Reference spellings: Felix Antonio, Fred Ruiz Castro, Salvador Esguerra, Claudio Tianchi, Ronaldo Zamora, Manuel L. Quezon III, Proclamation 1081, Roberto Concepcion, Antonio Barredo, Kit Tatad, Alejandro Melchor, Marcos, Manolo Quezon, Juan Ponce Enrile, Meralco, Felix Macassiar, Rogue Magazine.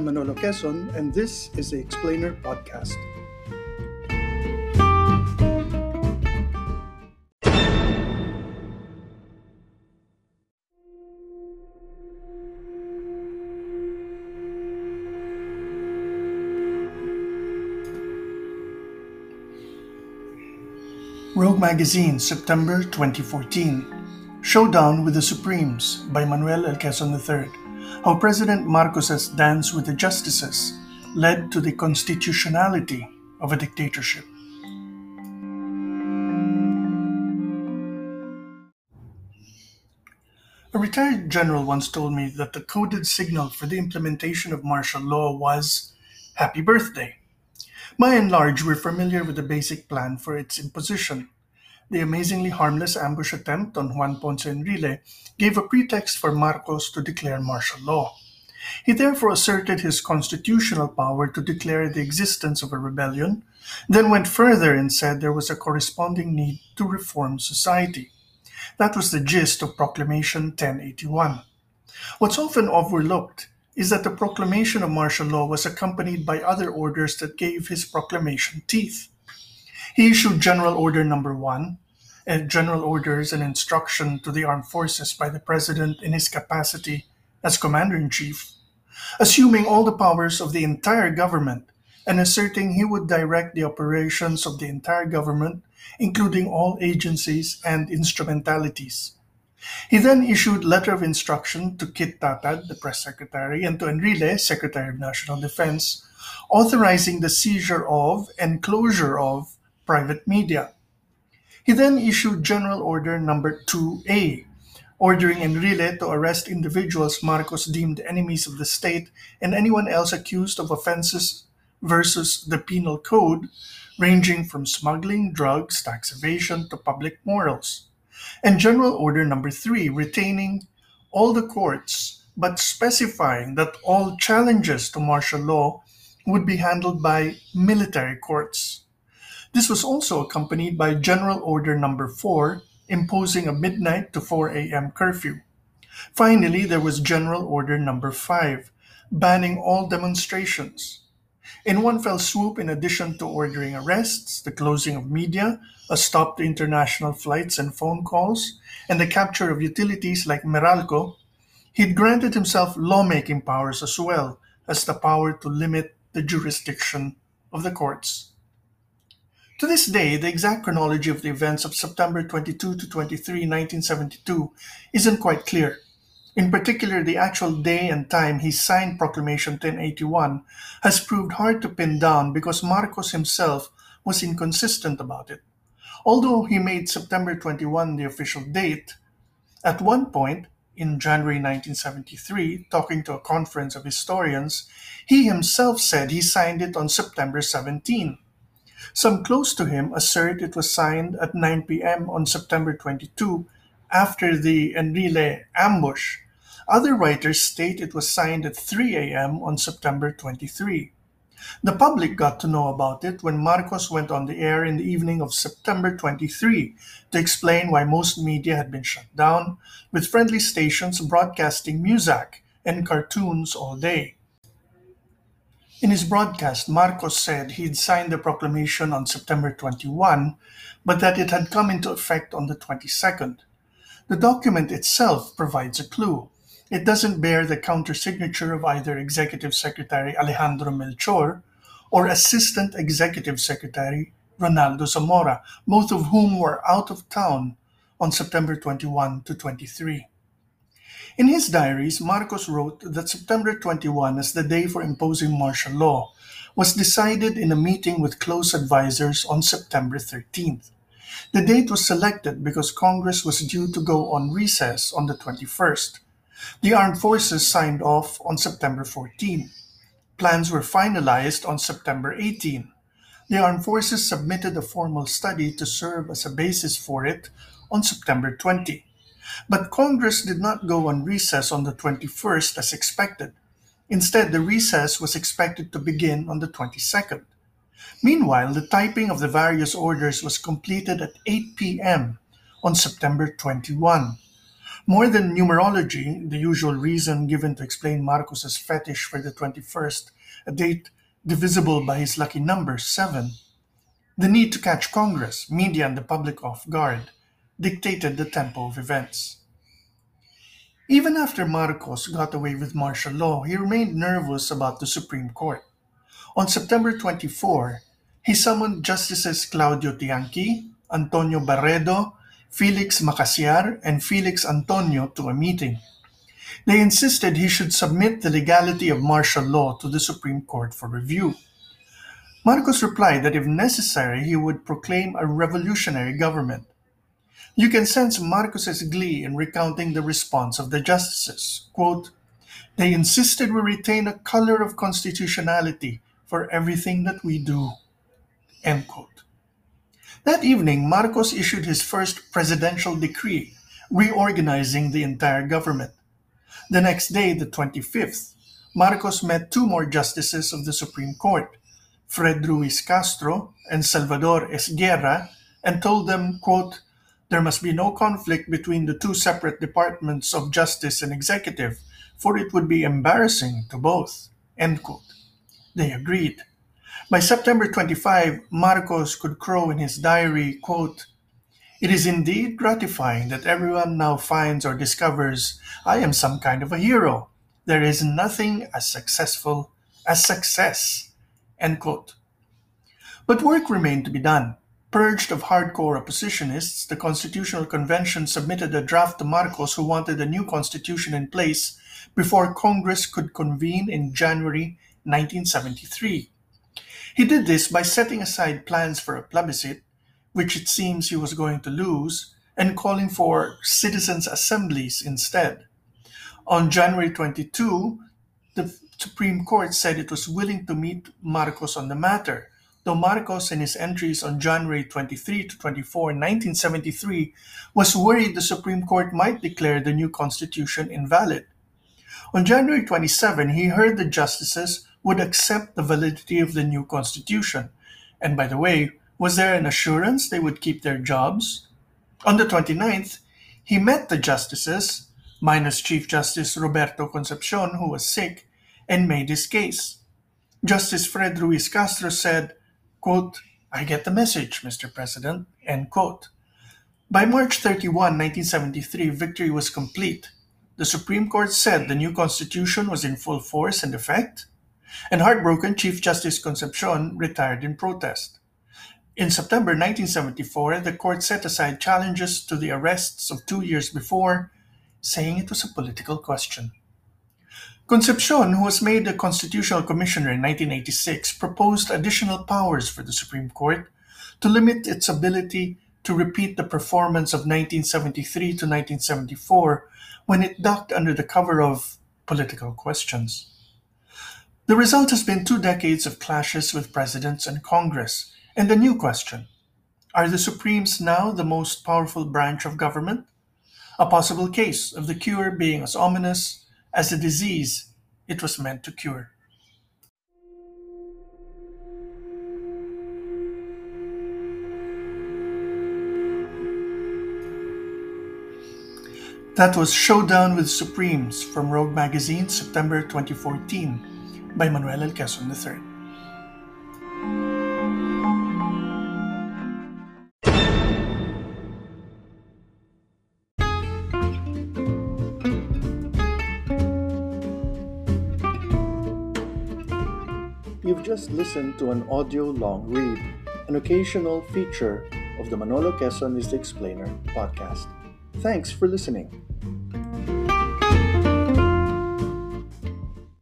I'm Manolo Quezon, and this is the Explainer Podcast. Rogue Magazine, September 2014. Showdown with the Supremes by Manuel L. Quezon III. How President Marcos's dance with the justices led to the constitutionality of a dictatorship. A retired general once told me that the coded signal for the implementation of martial law was "Happy Birthday." By and large, we're familiar with the basic plan for its imposition. The amazingly harmless ambush attempt on Juan Ponce Enrile gave a pretext for Marcos to declare martial law. He therefore asserted his constitutional power to declare the existence of a rebellion, then went further and said there was a corresponding need to reform society. That was the gist of Proclamation 1081. What's often overlooked is that the proclamation of martial law was accompanied by other orders that gave his proclamation teeth. He issued General Order No. 1, and General Orders and Instruction to the Armed Forces by the President in his capacity as Commander-in-Chief, assuming all the powers of the entire government and asserting he would direct the operations of the entire government, including all agencies and instrumentalities. He then issued letter of instruction to Kit Tatad, the press secretary, and to Enrile, Secretary of National Defense, authorizing the seizure of and closure of private media. He then issued General Order No. 2A, ordering Enrile to arrest individuals Marcos deemed enemies of the state and anyone else accused of offenses versus the penal code, ranging from smuggling, drugs, tax evasion, to public morals. And General Order No. 3, retaining all the courts but specifying that all challenges to martial law would be handled by military courts. This was also accompanied by General Order No. 4, imposing a midnight to 4 a.m. curfew. Finally, there was General Order No. 5, banning all demonstrations. In one fell swoop, in addition to ordering arrests, the closing of media, a stop to international flights and phone calls, and the capture of utilities like Meralco, he'd granted himself lawmaking powers as well as the power to limit the jurisdiction of the courts. To this day, the exact chronology of the events of September 22 to 23, 1972 isn't quite clear. In particular, the actual day and time he signed Proclamation 1081 has proved hard to pin down because Marcos himself was inconsistent about it. Although he made September 21 the official date, at one point, in January 1973, talking to a conference of historians, he himself said he signed it on September 17. Some close to him assert it was signed at 9 p.m. on September 22, after the Enrile ambush. Other writers state it was signed at 3 a.m. on September 23. The public got to know about it when Marcos went on the air in the evening of September 23 to explain why most media had been shut down, with friendly stations broadcasting music and cartoons all day. In his broadcast, Marcos said he'd signed the proclamation on September 21, but that it had come into effect on the 22nd. The document itself provides a clue. It doesn't bear the countersignature of either Executive Secretary Alejandro Melchor or Assistant Executive Secretary Ronaldo Zamora, both of whom were out of town on September 21 to 23. In his diaries, Marcos wrote that September 21, as the day for imposing martial law, was decided in a meeting with close advisors on September 13th. The date was selected because Congress was due to go on recess on the 21st. The Armed Forces signed off on September 14. Plans were finalized on September 18. The Armed Forces submitted a formal study to serve as a basis for it on September 20. But Congress did not go on recess on the 21st as expected. Instead, the recess was expected to begin on the 22nd. Meanwhile, the typing of the various orders was completed at 8 p.m. on September 21. More than numerology, the usual reason given to explain Marcos's fetish for the 21st, a date divisible by his lucky number, 7, the need to catch Congress, media, and the public off guard, dictated the tempo of events. Even after Marcos got away with martial law, he remained nervous about the Supreme Court. On September 24, he summoned Justices Claudio Tianchi, Antonio Barredo, Felix Macassiar, and Felix Antonio to a meeting. They insisted he should submit the legality of martial law to the Supreme Court for review. Marcos replied that if necessary, he would proclaim a revolutionary government. You can sense Marcos's glee in recounting the response of the justices. Quote, "They insisted we retain a color of constitutionality for everything that we do." End quote. That evening, Marcos issued his first presidential decree, reorganizing the entire government. The next day, the 25th, Marcos met two more justices of the Supreme Court, Fred Ruiz Castro and Salvador Esguerra, and told them, quote, "There must be no conflict between the two separate departments of justice and executive, for it would be embarrassing to both." End quote. They agreed. By September 25, Marcos could crow in his diary, quote, "It is indeed gratifying that everyone now finds or discovers I am some kind of a hero. There is nothing as successful as success." End quote. But work remained to be done. Purged of hardcore oppositionists, the Constitutional Convention submitted a draft to Marcos, who wanted a new constitution in place before Congress could convene in January 1973. He did this by setting aside plans for a plebiscite, which it seems he was going to lose, and calling for citizens' assemblies instead. On January 22, the Supreme Court said it was willing to meet Marcos on the matter, though Marcos, in his entries on January 23 to 24, 1973, was worried the Supreme Court might declare the new constitution invalid. On January 27, he heard the justices would accept the validity of the new constitution. And by the way, was there an assurance they would keep their jobs? On the 29th, he met the justices, minus Chief Justice Roberto Concepcion, who was sick, and made his case. Justice Fred Ruiz Castro said, quote, "I get the message, Mr. President," end quote. By March 31, 1973, victory was complete. The Supreme Court said the new constitution was in full force and effect, and heartbroken, Chief Justice Concepcion retired in protest. In September 1974, the court set aside challenges to the arrests of 2 years before, saying it was a political question. Concepcion, who was made a constitutional commissioner in 1986, proposed additional powers for the Supreme Court to limit its ability to repeat the performance of 1973 to 1974 when it ducked under the cover of political questions. The result has been 2 decades of clashes with presidents and Congress, and a new question. Are the Supremes now the most powerful branch of government? A possible case of the cure being as ominous as the disease it was meant to cure. That was Showdown with Supremes from Rogue Magazine, September 2014, by Manuel L. Quezon III. You've just listened to an audio long read, an occasional feature of the Manolo Quezon is the Explainer podcast. Thanks for listening.